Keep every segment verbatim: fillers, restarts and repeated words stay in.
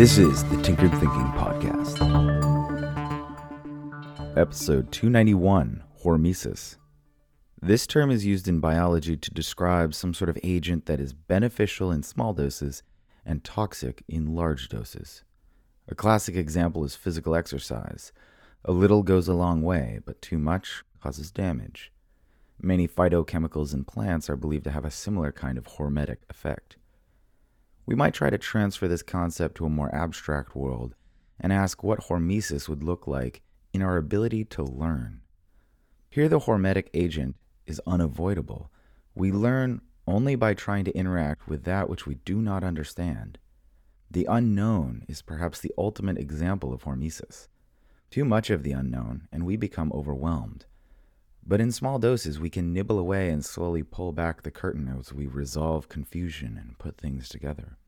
This is the Tinkered Thinking Podcast, episode two ninety-one, hormesis. This term is used in biology to describe some sort of agent that is beneficial in small doses and toxic in large doses. A classic example is physical exercise. A little goes a long way, but too much causes damage. Many phytochemicals in plants are believed to have a similar kind of hormetic effect. We might try to transfer this concept to a more abstract world and ask what hormesis would look like in our ability to learn. Here the hormetic agent is unavoidable. We learn only by trying to interact with that which we do not understand. The unknown is perhaps the ultimate example of hormesis. Too much of the unknown, and we become overwhelmed. But in small doses, we can nibble away and slowly pull back the curtain as we resolve confusion and put things together.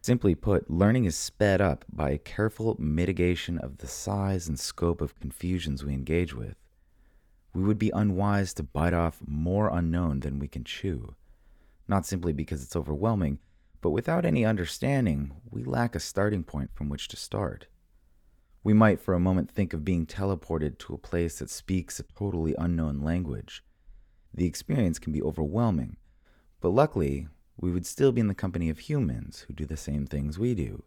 Simply put, learning is sped up by a careful mitigation of the size and scope of confusions we engage with. We would be unwise to bite off more unknown than we can chew, not simply because it's overwhelming, but without any understanding, we lack a starting point from which to start. We might for a moment think of being teleported to a place that speaks a totally unknown language. The experience can be overwhelming, but luckily, we would still be in the company of humans who do the same things we do.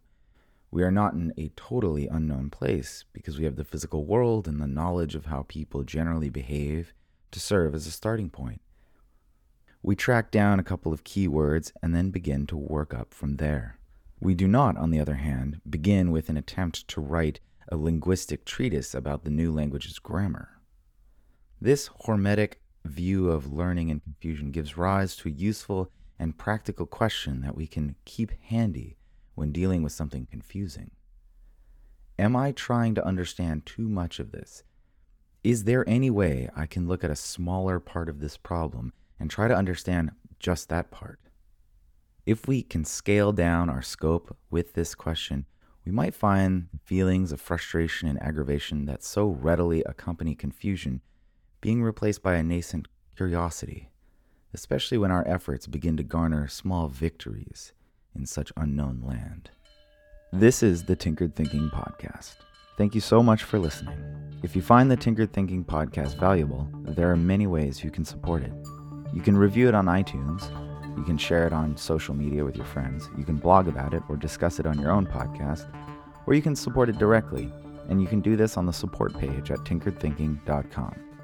We are not in a totally unknown place because we have the physical world and the knowledge of how people generally behave to serve as a starting point. We track down a couple of keywords and then begin to work up from there. We do not, on the other hand, begin with an attempt to write a linguistic treatise about the new language's grammar. This hormetic view of learning and confusion gives rise to a useful and practical question that we can keep handy when dealing with something confusing. Am I trying to understand too much of this? Is there any way I can look at a smaller part of this problem and try to understand just that part? If we can scale down our scope with this question, we might find feelings of frustration and aggravation that so readily accompany confusion being replaced by a nascent curiosity, especially when our efforts begin to garner small victories in such unknown land. This is the Tinkered Thinking Podcast. Thank you so much for listening. If you find the Tinkered Thinking Podcast valuable, there are many ways you can support it. You can review it on iTunes. You can share it on social media with your friends. You can blog about it or discuss it on your own podcast, or you can support it directly, and you can do this on the support page at tinkered thinking dot com.